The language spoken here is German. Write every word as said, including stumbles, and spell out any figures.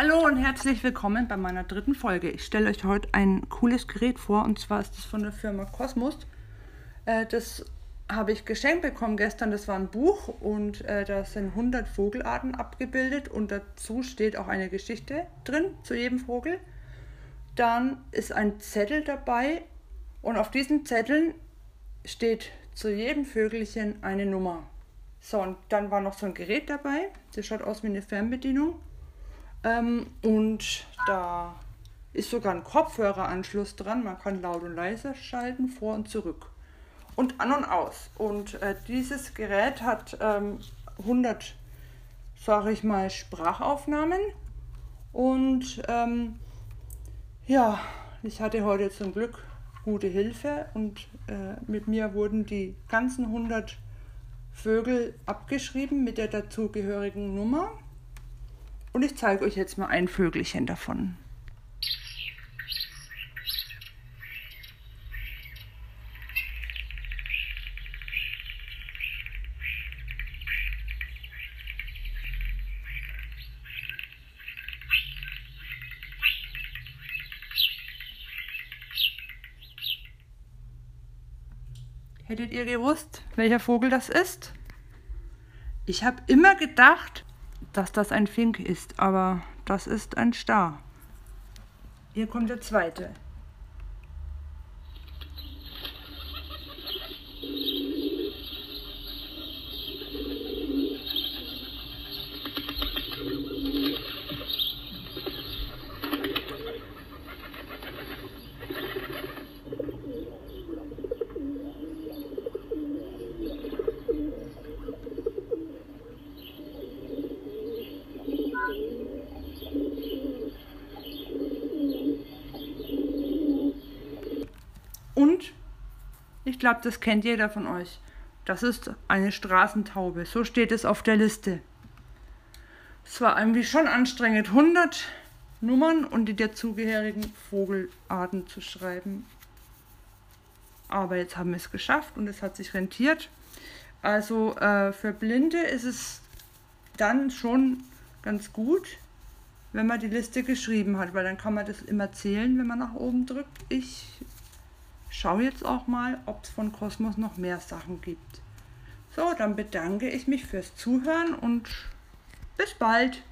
Hallo und herzlich willkommen bei meiner dritten Folge. Ich stelle euch heute ein cooles Gerät vor, und zwar ist das von der Firma Kosmos. Äh, das habe ich geschenkt bekommen gestern, das war ein Buch, und äh, da sind hundert Vogelarten abgebildet und dazu steht auch eine Geschichte drin zu jedem Vogel. Dann ist ein Zettel dabei und auf diesen Zetteln steht zu jedem Vögelchen eine Nummer. So, und dann war noch so ein Gerät dabei, das schaut aus wie eine Fernbedienung. Ähm, und da ist sogar ein Kopfhöreranschluss dran, man kann laut und leise schalten, vor und zurück und an und aus. Und äh, dieses Gerät hat ähm, hundert, sage ich mal, Sprachaufnahmen. Und ähm, ja, ich hatte heute zum Glück gute Hilfe und äh, mit mir wurden die ganzen hundert Vögel abgeschrieben mit der dazugehörigen Nummer. Und ich zeige euch jetzt mal ein Vögelchen davon. Hättet ihr gewusst, welcher Vogel das ist? Ich habe immer gedacht, dass das ein Fink ist, aber das ist ein Star. Hier kommt der zweite. Und ich glaube, das kennt jeder von euch. Das ist eine Straßentaube. So steht es auf der Liste. Es war irgendwie schon anstrengend, hundert Nummern und die dazugehörigen Vogelarten zu schreiben. Aber jetzt haben wir es geschafft und es hat sich rentiert. Also äh, für Blinde ist es dann schon ganz gut, wenn man die Liste geschrieben hat, weil dann kann man das immer zählen, wenn man nach oben drückt. Ich schau jetzt auch mal, ob es von Kosmos noch mehr Sachen gibt. So, dann bedanke ich mich fürs Zuhören und bis bald.